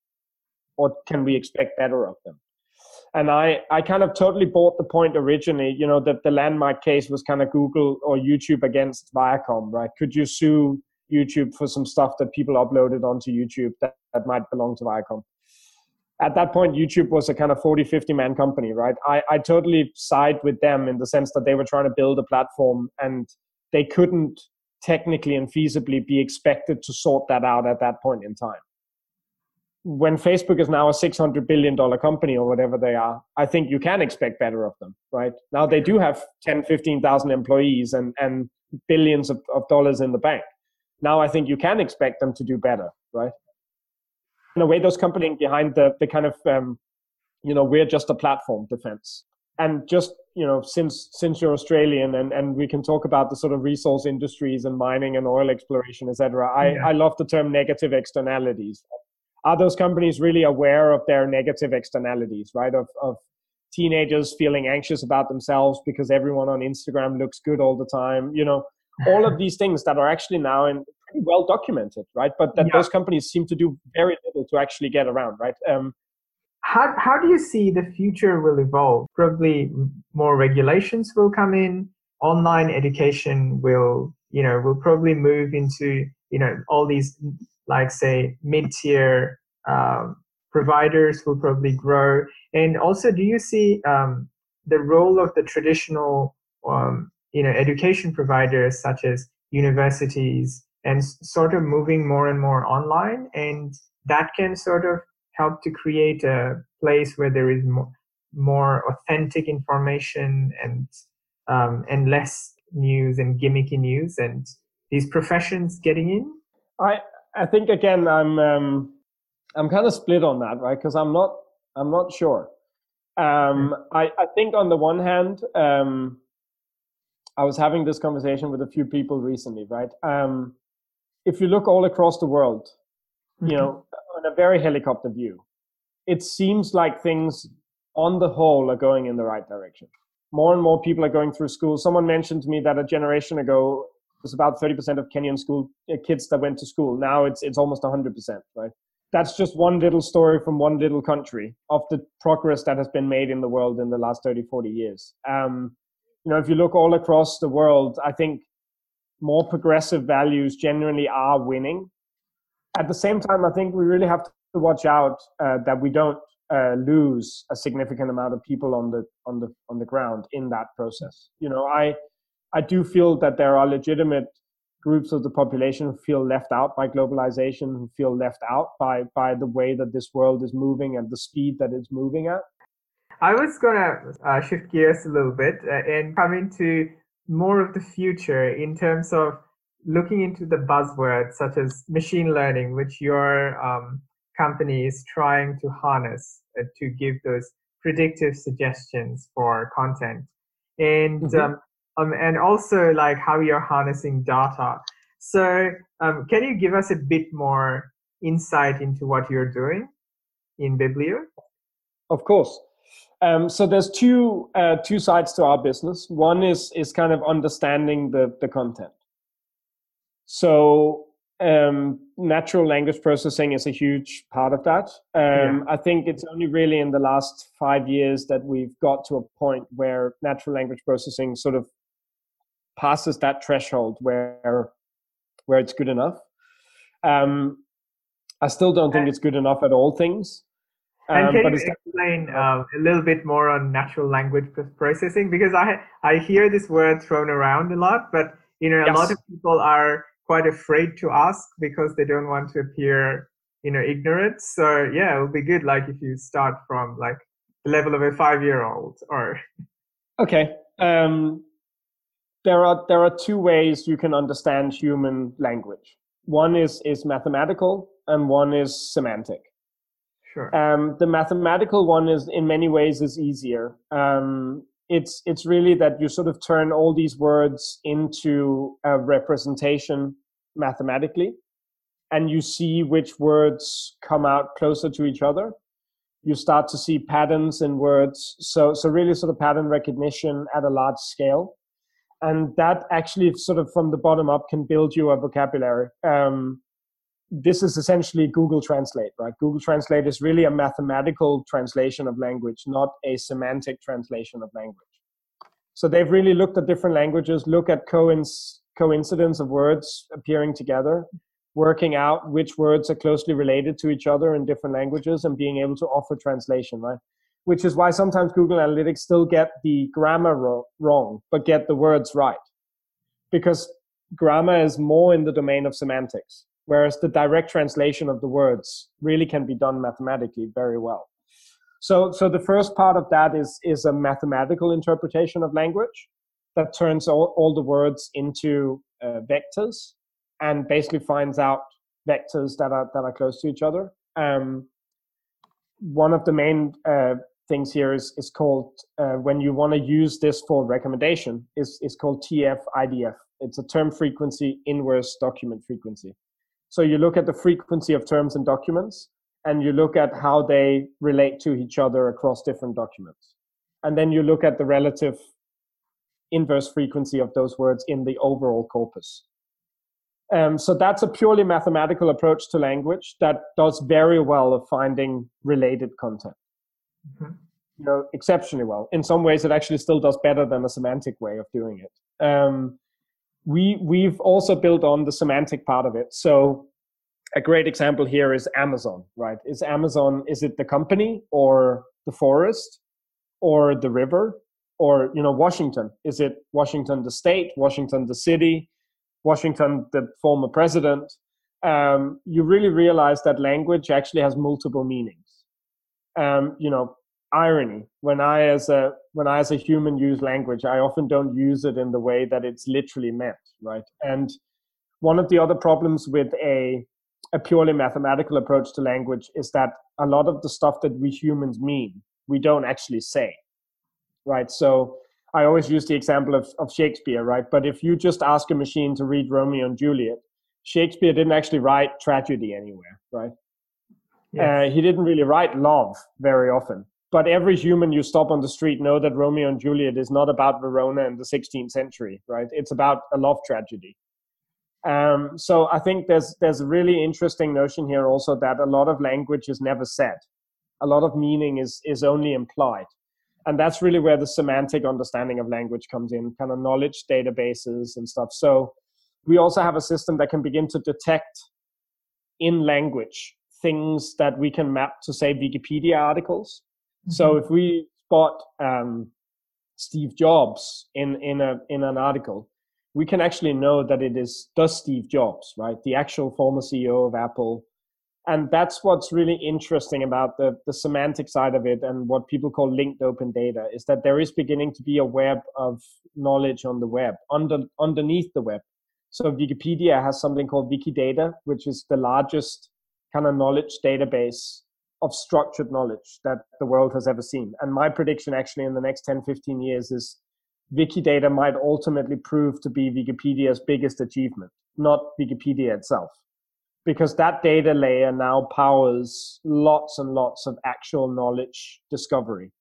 Or can we expect better of them? And I kind of totally bought the point originally, that the landmark case was kind of Google or YouTube against Viacom, right? Could you sue YouTube for some stuff that people uploaded onto YouTube that might belong to Viacom? At that point, YouTube was a kind of 40, 50-man company, right? I totally side with them in the sense that they were trying to build a platform and they couldn't technically and feasibly be expected to sort that out at that point in time. When Facebook is now a $600 billion company or whatever they are, I think you can expect better of them, right? Now they do have 10, 15,000 employees and billions of dollars in the bank. Now I think you can expect them to do better, right? In a way, those companies behind the kind of, we're just a platform defense. And just, since you're Australian and we can talk about the sort of resource industries and mining and oil exploration, et cetera, I love the term negative externalities. Are those companies really aware of their negative externalities, right? Of teenagers feeling anxious about themselves because everyone on Instagram looks good all the time, all of these things that are actually now pretty well documented, right? But that those companies seem to do very little to actually get around, right? How do you see the future will evolve? Probably more regulations will come in. Online education will probably move into, all these, like say, mid-tier providers will probably grow. And also, do you see the role of the traditional education providers such as universities and sort of moving more and more online, and that can sort of help to create a place where there is more authentic information and less news and gimmicky news and these professions getting in? I think again I'm kind of split on that, right? Because I'm not sure. I think on the one hand, I was having this conversation with a few people recently, right? If you look all across the world, on a very helicopter view, it seems like things on the whole are going in the right direction. More and more people are going through school. Someone mentioned to me that a generation ago, it was about 30% of Kenyan school kids that went to school. Now it's almost 100%, right? That's just one little story from one little country of the progress that has been made in the world in the last 30, 40 years. If you look all across the world, I think more progressive values generally are winning. At the same time, I think we really have to watch out that we don't lose a significant amount of people on the ground in that process. I do feel that there are legitimate groups of the population who feel left out by globalization, who feel left out by the way that this world is moving and the speed that it's moving at. I was going to shift gears a little bit and come into more of the future in terms of looking into the buzzwords such as machine learning, which your company is trying to harness to give those predictive suggestions for content. And and also like how you're harnessing data. So can you give us a bit more insight into what you're doing in Bibblio? Of course. So there's two sides to our business. One is kind of understanding the content. So natural language processing is a huge part of that. I think it's only really in the last 5 years that we've got to a point where natural language processing sort of passes that threshold where it's good enough. I still don't think it's good enough at all things. And can you explain a little bit more on natural language processing? Because I hear this word thrown around a lot, but a lot of people are quite afraid to ask because they don't want to appear, ignorant. So yeah, it would be good if you start from the level of a 5-year-old or. Okay. There are two ways you can understand human language. One is mathematical and one is semantic. Sure. The mathematical one is in many ways is easier. It's really that you sort of turn all these words into a representation mathematically, and you see which words come out closer to each other. You start to see patterns in words. So really sort of pattern recognition at a large scale. And that actually sort of from the bottom up can build you a vocabulary. This is essentially Google Translate, right? Google Translate is really a mathematical translation of language, not a semantic translation of language. So they've really looked at different languages, look at coincidence of words appearing together, working out which words are closely related to each other in different languages and being able to offer translation, right? Which is why sometimes Google Analytics still get the grammar wrong, but get the words right. Because grammar is more in the domain of semantics, whereas the direct translation of the words really can be done mathematically very well. So the first part of that is a mathematical interpretation of language that turns all the words into vectors and basically finds out vectors that are close to each other. One of the main things here is called, when you want to use this for recommendation, is called TF-IDF. It's a term frequency inverse document frequency. So you look at the frequency of terms and documents, and you look at how they relate to each other across different documents. And then you look at the relative inverse frequency of those words in the overall corpus. So that's a purely mathematical approach to language that does very well of finding related content, exceptionally well. In some ways, it actually still does better than a semantic way of doing it. We've also built on the semantic part of it. So a great example here is Amazon, right? Is it the company or the forest or the river or, Washington? Is it Washington, the state, Washington, the city, Washington, the former president? You really realize that language actually has multiple meanings. Irony. When I as a human use language, I often don't use it in the way that it's literally meant, right? And one of the other problems with a purely mathematical approach to language is that a lot of the stuff that we humans mean, we don't actually say, right? So I always use the example of Shakespeare, right? But if you just ask a machine to read Romeo and Juliet, Shakespeare didn't actually write tragedy anywhere, right? Yes. He didn't really write love very often. But every human you stop on the street know that Romeo and Juliet is not about Verona in the 16th century, right? It's about a love tragedy. So I think there's a really interesting notion here also that a lot of language is never said. A lot of meaning is only implied. And that's really where the semantic understanding of language comes in, kind of knowledge databases and stuff. So we also have a system that can begin to detect in language things that we can map to, say, Wikipedia articles. So if we spot Steve Jobs in an article, we can actually know that it is Steve Jobs, right? The actual former CEO of Apple, And that's what's really interesting about the semantic side of it and what people call linked open data, is that there is beginning to be a web of knowledge on the web, underneath the web. So Wikipedia has something called Wikidata, which is the largest kind of knowledge database of structured knowledge that the world has ever seen. And my prediction actually in the next 10, 15 years is Wikidata might ultimately prove to be Wikipedia's biggest achievement, not Wikipedia itself. Because that data layer now powers lots and lots of actual knowledge discovery.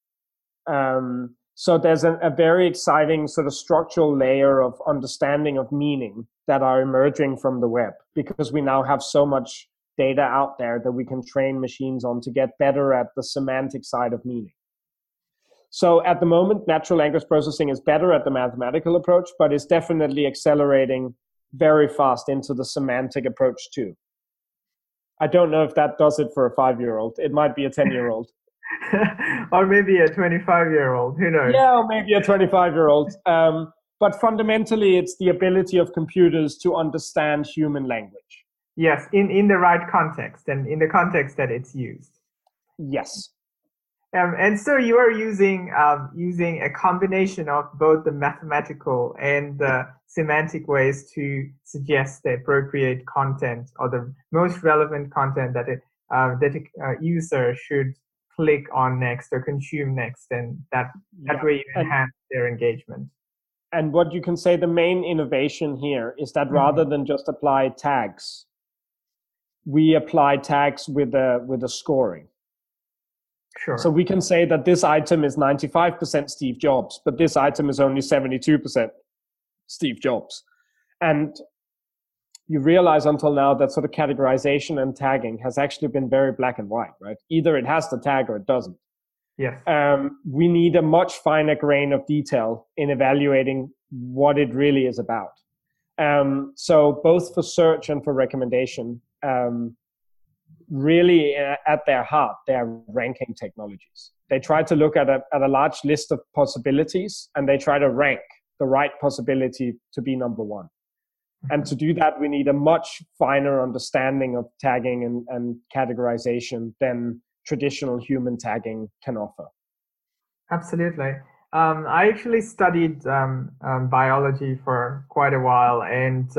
So there's a very exciting sort of structural layer of understanding of meaning that are emerging from the web, because we now have so much data out there that we can train machines on to get better at the semantic side of meaning. So at the moment, natural language processing is better at the mathematical approach, but it's definitely accelerating very fast into the semantic approach too. I don't know if that does it for a 5-year-old. It might be a 10-year-old. Or maybe a 25-year-old, who knows? Yeah, or maybe a 25-year-old. But fundamentally, it's the ability of computers to understand human language. Yes, in the right context and in the context that it's used. Yes. And so you are using a combination of both the mathematical and the semantic ways to suggest the appropriate content or the most relevant content that a user should click on next or consume next, and that way you enhance their engagement. And what you can say the main innovation here is that rather than just apply tags, we apply tags with a scoring. Sure. So we can say that this item is 95% Steve Jobs, but this item is only 72% Steve Jobs. And you realize until now that sort of categorization and tagging has actually been very black and white, right? Either it has the tag or it doesn't. Yes. We need a much finer grain of detail in evaluating what it really is about. So both for search and for recommendation, really at their heart, they're ranking technologies. They try to look at a large list of possibilities, and they try to rank the right possibility to be number one. And to do that, we need a much finer understanding of tagging and categorization than traditional human tagging can offer. Absolutely. I actually studied biology for quite a while, and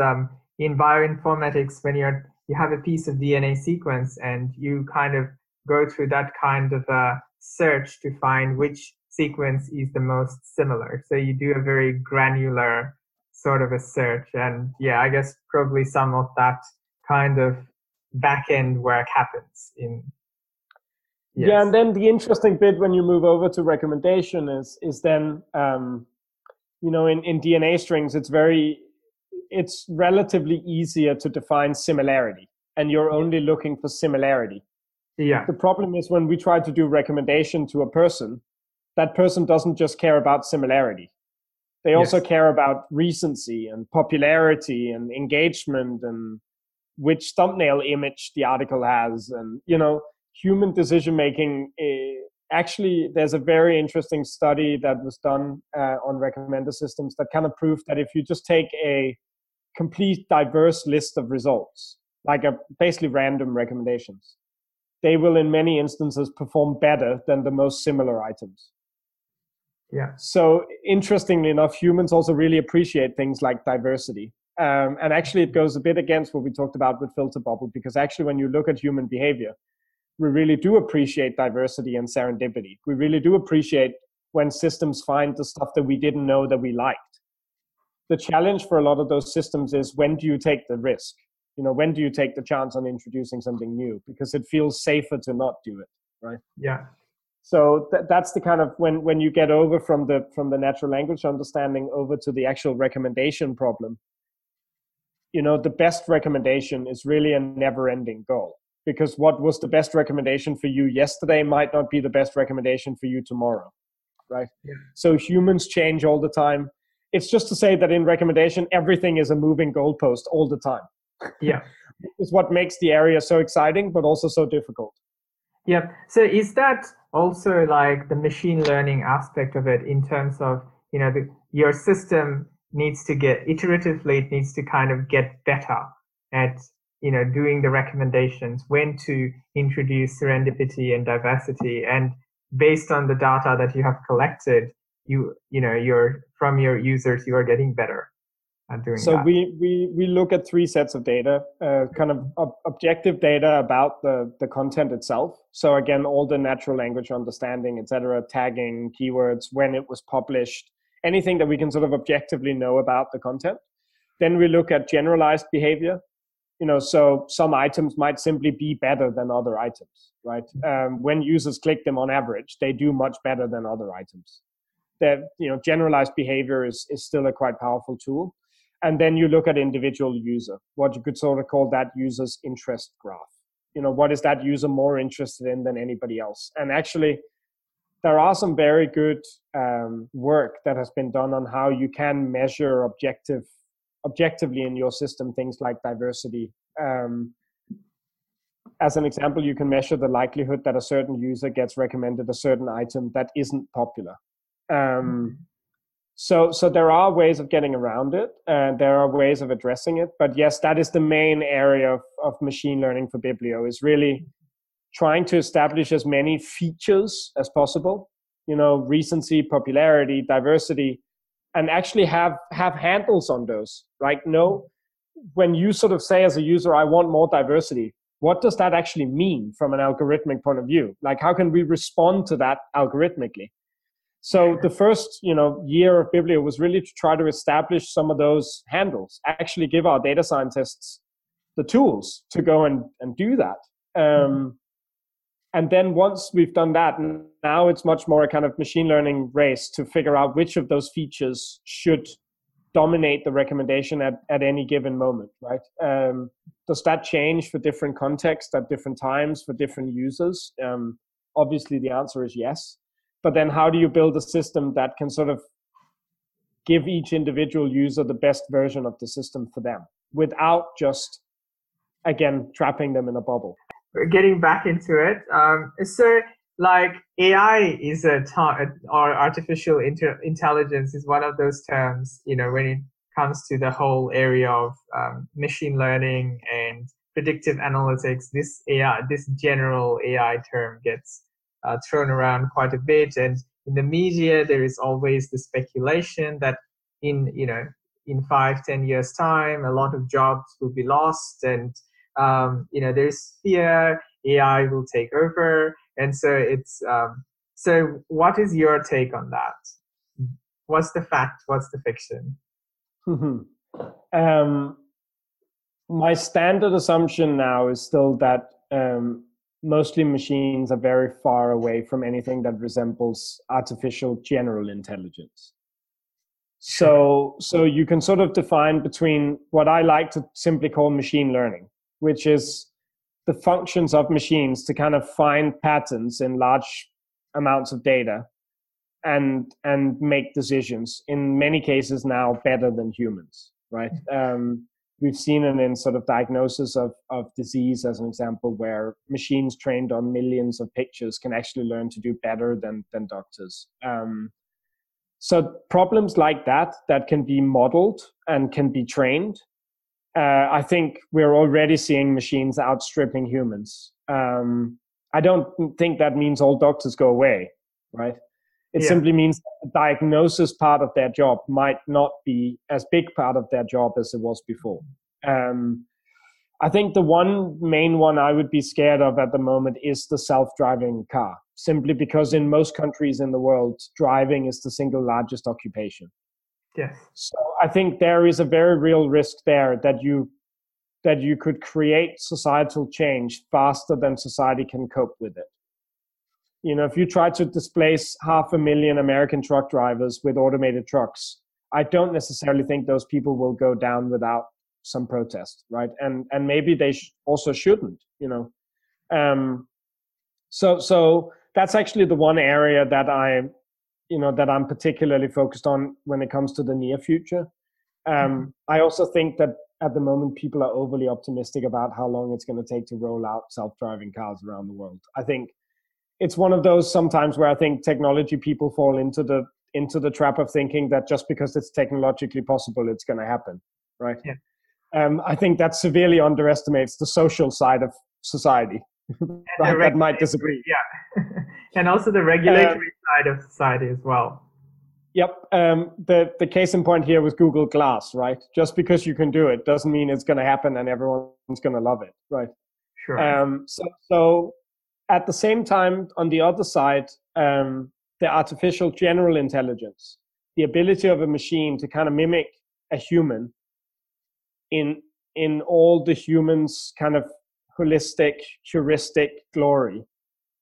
in bioinformatics, when you have a piece of DNA sequence and you kind of go through that kind of a search to find which sequence is the most similar. So you do a very granular sort of a search. And yeah, I guess probably some of that kind of back-end work happens in. Yes. Yeah, and then the interesting bit when you move over to recommendation is then, in DNA strings, it's relatively easier to define similarity, and you're only looking for similarity. Yeah. The problem is when we try to do recommendation to a person, that person doesn't just care about similarity. They also care about recency and popularity and engagement and which thumbnail image the article has. And, human decision-making, actually, there's a very interesting study that was done on recommender systems that kind of proved that if you just take a complete diverse list of results, like basically random recommendations, they will in many instances perform better than the most similar items. Yeah. So interestingly enough, humans also really appreciate things like diversity. And actually it goes a bit against what we talked about with filter bubble, because actually when you look at human behavior, we really do appreciate diversity and serendipity. We really do appreciate when systems find the stuff that we didn't know that we liked. The challenge for a lot of those systems is, when do you take the risk? When do you take the chance on introducing something new? Because it feels safer to not do it, right? Yeah. So that's the kind of, when you get over from the natural language understanding over to the actual recommendation problem, the best recommendation is really a never-ending goal. Because what was the best recommendation for you yesterday might not be the best recommendation for you tomorrow, right? Yeah. So humans change all the time. It's just to say that in recommendation, everything is a moving goalpost all the time. Yeah. It's what makes the area so exciting, but also so difficult. Yeah. So is that also like the machine learning aspect of it, in terms of, your system needs to get, iteratively, it needs to kind of get better at you know, doing the recommendations, when to introduce serendipity and diversity. And based on the data that you have collected, you're from your users, you are getting better at doing so that. So we look at three sets of data, kind of objective data about the content itself. So again, all the natural language understanding, et cetera, tagging, keywords, when it was published, anything that we can sort of objectively know about the content. Then we look at generalized behavior. You know, so some items might simply be better than other items, right? When users click them on average, they do much better than other items. That, you know, generalized behavior is still a quite powerful tool. And then you look at individual user, what you could sort of call that user's interest graph. You know, what is that user more interested in than anybody else? And actually, there are some very good work that has been done on how you can measure objectively in your system things like diversity. As an example, you can measure the likelihood that a certain user gets recommended a certain item that isn't popular. So there are ways of getting around it, and there are ways of addressing it. But yes, that is the main area of machine learning for Bibblio, is really trying to establish as many features as possible, you know, recency, popularity, diversity, and actually have handles on those, right? No, when you sort of say as a user, I want more diversity, what does that actually mean from an algorithmic point of view? Like, how can we respond to that algorithmically? So the first, you know, year of Bibblio was really to try to establish some of those handles, actually give our data scientists the tools to go and do that. And then once we've done that, now it's much more a kind of machine learning race to figure out which of those features should dominate the recommendation at any given moment, right? Does that change for different contexts at different times for different users? Obviously, the answer is yes. But then how do you build a system that can sort of give each individual user the best version of the system for them without just, again, trapping them in a bubble? We're getting back into it. So like AI is or artificial intelligence is one of those terms, you know, when it comes to the whole area of machine learning and predictive analytics, this general AI term gets thrown around quite a bit. And in the media, there is always the speculation that in 5-10 years time, a lot of jobs will be lost, and there's fear AI will take over. And so it's, so what is your take on that? What's the fact? What's the fiction? My standard assumption now is still that, mostly machines are very far away from anything that resembles artificial general intelligence. So you can sort of define between what I like to simply call machine learning, which is the functions of machines to kind of find patterns in large amounts of data and make decisions, in many cases now better than humans, right? We've seen it in sort of diagnosis of disease as an example, where machines trained on millions of pictures can actually learn to do better than doctors. So problems like that can be modeled and can be trained, I think we're already seeing machines outstripping humans. I don't think that means all doctors go away, right? It simply means that the diagnosis part of their job might not be as big part of their job as it was before. I think the main one I would be scared of at the moment is the self-driving car, simply because in most countries in the world, driving is the single largest occupation. Yes. So I think there is a very real risk there that you could create societal change faster than society can cope with it. You know, if you try to displace 500,000 American truck drivers with automated trucks, I don't necessarily think those people will go down without some protest, right? And maybe they also shouldn't, you know. So that's actually the one area that I'm particularly focused on when it comes to the near future. I also think that at the moment, people are overly optimistic about how long it's going to take to roll out self-driving cars around the world. I think it's one of those sometimes where I think technology people fall into the trap of thinking that just because it's technologically possible, it's going to happen, right? Yeah. I think that severely underestimates the social side of society. That might disagree. Yeah. And also the regulatory side of society as well. Yep. The case in point here was Google Glass, right? Just because you can do it doesn't mean it's going to happen and everyone's going to love it, right? Sure. So at the same time, on the other side, the artificial general intelligence, the ability of a machine to kind of mimic a human in all the humans' kind of holistic, heuristic glory,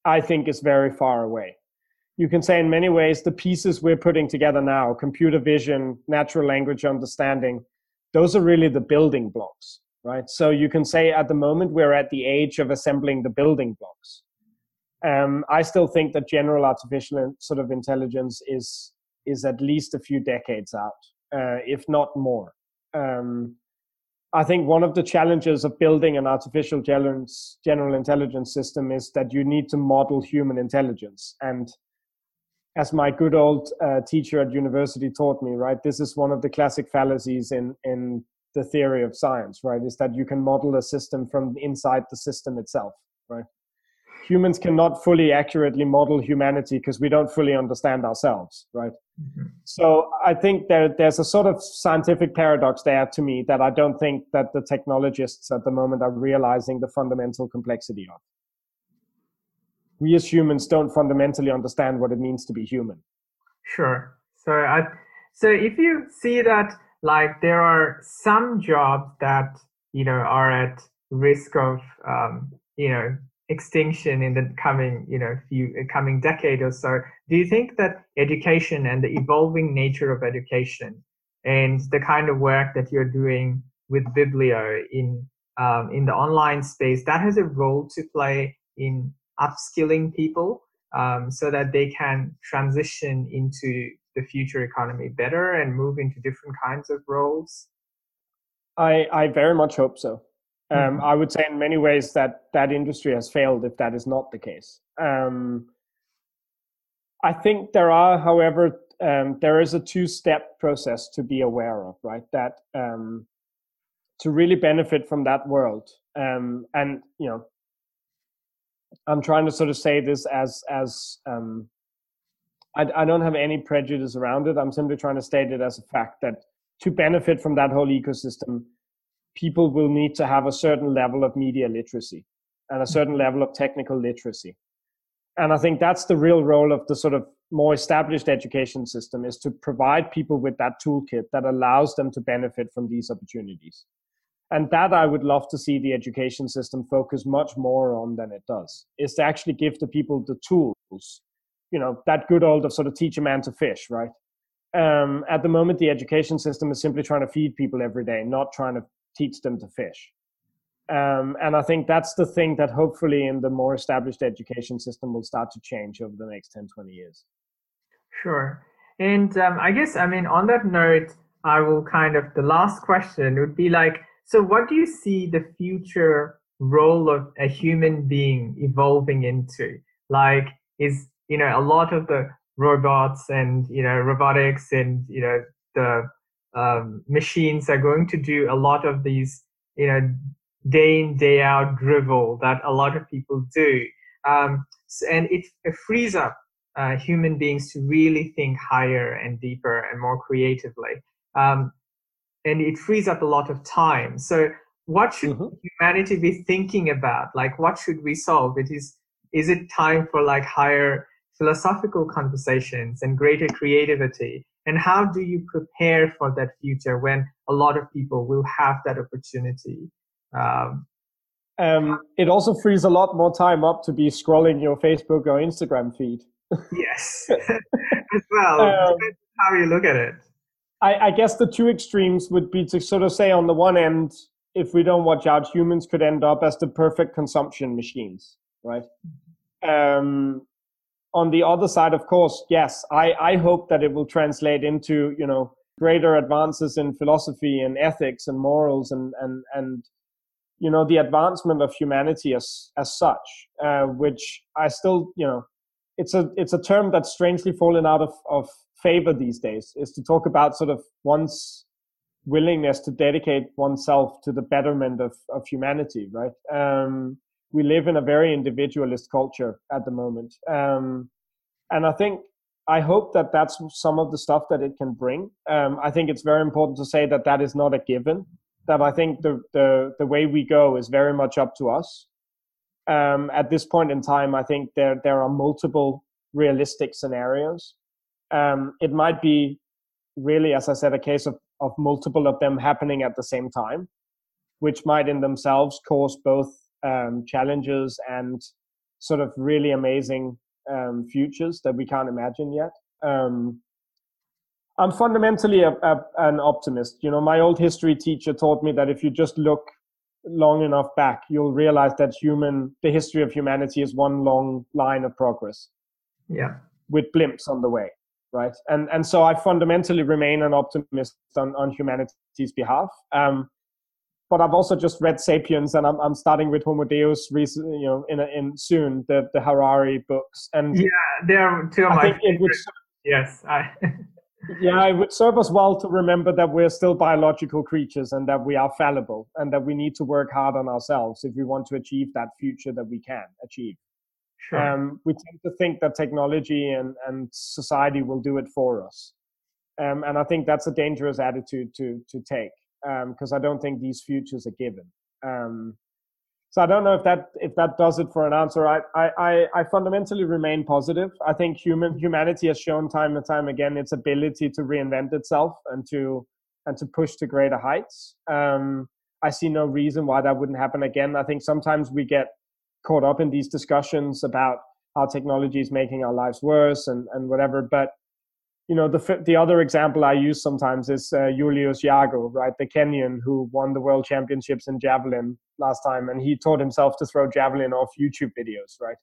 I think is very far away. You can say in many ways, the pieces we're putting together now, computer vision, natural language understanding, those are really the building blocks, right? So you can say at the moment, we're at the age of assembling the building blocks. I still think that general artificial sort of intelligence is at least a few decades out, if not more. I think one of the challenges of building an artificial general intelligence system is that you need to model human intelligence. And as my good old teacher at university taught me, right, this is one of the classic fallacies in the theory of science, right, is that you can model a system from inside the system itself, right? Humans cannot fully accurately model humanity because we don't fully understand ourselves, right? Mm-hmm. So I think there's a sort of scientific paradox there to me that I don't think that the technologists at the moment are realizing the fundamental complexity of. We as humans don't fundamentally understand what it means to be human. Sure. So if you see that, like, there are some jobs that, you know, are at risk of, you know, extinction in the coming, you know, coming decade or so, do you think that education and the evolving nature of education and the kind of work that you're doing with Bibblio in the online space, that has a role to play in upskilling people so that they can transition into the future economy better and move into different kinds of roles? I very much hope so. I would say in many ways that industry has failed if that is not the case. I think there are, however, there is a two-step process to be aware of, right? That to really benefit from that world. And, you know, I'm trying to sort of say this as I don't have any prejudice around it. I'm simply trying to state it as a fact that to benefit from that whole ecosystem, people will need to have a certain level of media literacy and a certain level of technical literacy. And I think that's the real role of the sort of more established education system, is to provide people with that toolkit that allows them to benefit from these opportunities. And that I would love to see the education system focus much more on than it does, is to actually give the people the tools, you know, that good old of sort of teach a man to fish, right? At the moment, the education system is simply trying to feed people every day, not trying to teach them to fish. And I think that's the thing that hopefully in the more established education system will start to change over the next 10, 20 years. Sure. And I guess, I mean, on that note, I will kind of, the last question would be like, so what do you see the future role of a human being evolving into? Like, is, you know, a lot of the robots and, you know, robotics and, you know, the machines are going to do a lot of these, you know, day in, day out drivel that a lot of people do. And it frees up human beings to really think higher and deeper and more creatively. And it frees up a lot of time. So what should humanity be thinking about? Like, what should we solve? Is it time for like higher philosophical conversations and greater creativity? And how do you prepare for that future when a lot of people will have that opportunity? It also frees a lot more time up to be scrolling your Facebook or Instagram feed. Yes, as well. Depends on how you look at it. I guess the two extremes would be to sort of say on the one end, if we don't watch out, humans could end up as the perfect consumption machines, right? On the other side, of course, yes, I hope that it will translate into, you know, greater advances in philosophy and ethics and morals and you know, the advancement of humanity as such, which I still, you know, it's a term that's strangely fallen out of favor these days, is to talk about sort of one's willingness to dedicate oneself to the betterment of humanity, right? We live in a very individualist culture at the moment. And I hope that that's some of the stuff that it can bring. I think it's very important to say that that is not a given, that I think the way we go is very much up to us. At this point in time, I think there are multiple realistic scenarios. It might be really, as I said, a case of multiple of them happening at the same time, which might in themselves cause both challenges and sort of really amazing futures that we can't imagine yet. I'm fundamentally an optimist. You know, my old history teacher taught me that if you just look long enough back, you'll realize that the history of humanity is one long line of progress. Yeah, with blimps on the way, right? And so I fundamentally remain an optimist on humanity's behalf. But I've also just read *Sapiens*, and I'm starting with *Homo Deus* recently, you know, soon the Harari books. And yeah, they are two of my favorites. Yeah, it would serve us well to remember that we're still biological creatures, and that we are fallible, and that we need to work hard on ourselves if we want to achieve that future that we can achieve. Sure. We tend to think that technology and society will do it for us, and I think that's a dangerous attitude to take. Because I don't think these futures are given. So I don't know if that does it for an answer. I fundamentally remain positive. I think humanity has shown time and time again its ability to reinvent itself and to push to greater heights. I see no reason why that wouldn't happen again. I think sometimes we get caught up in these discussions about how technology is making our lives worse and whatever, but you know, the other example I use sometimes is Julius Yago, right? The Kenyan who won the world championships in javelin last time, and he taught himself to throw javelin off YouTube videos, right?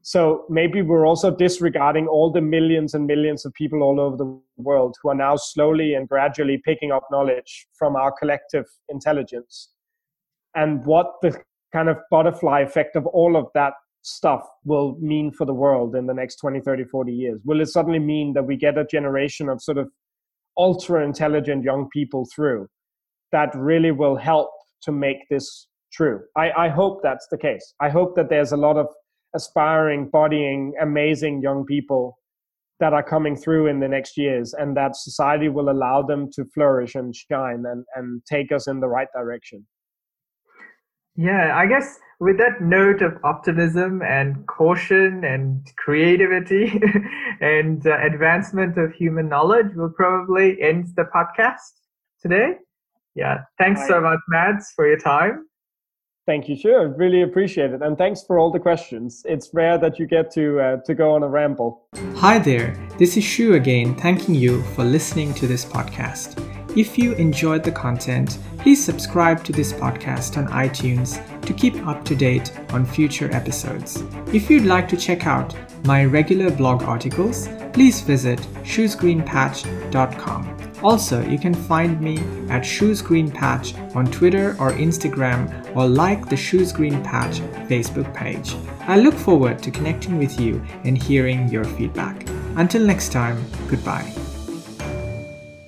So maybe we're also disregarding all the millions and millions of people all over the world who are now slowly and gradually picking up knowledge from our collective intelligence, and what the kind of butterfly effect of all of that stuff will mean for the world in the next 20, 30, 40 years. Will it suddenly mean that we get a generation of sort of ultra intelligent young people through that really will help to make this true? I hope that's the case. I hope that there's a lot of aspiring, bodying, amazing young people that are coming through in the next years, and that society will allow them to flourish and shine and take us in the right direction. Yeah, I guess with that note of optimism and caution and creativity and advancement of human knowledge, we'll probably end the podcast today. Yeah, thanks so much, Mads, for your time. Thank you, sure. Really appreciate it. And thanks for all the questions. It's rare that you get to go on a ramble. Hi there. This is Shu again, thanking you for listening to this podcast. If you enjoyed the content, please subscribe to this podcast on iTunes to keep up to date on future episodes. If you'd like to check out my regular blog articles, please visit shusgreenpatch.com. Also, you can find me at Shu's Green Patch on Twitter or Instagram, or like the Shu's Green Patch Facebook page. I look forward to connecting with you and hearing your feedback. Until next time, goodbye.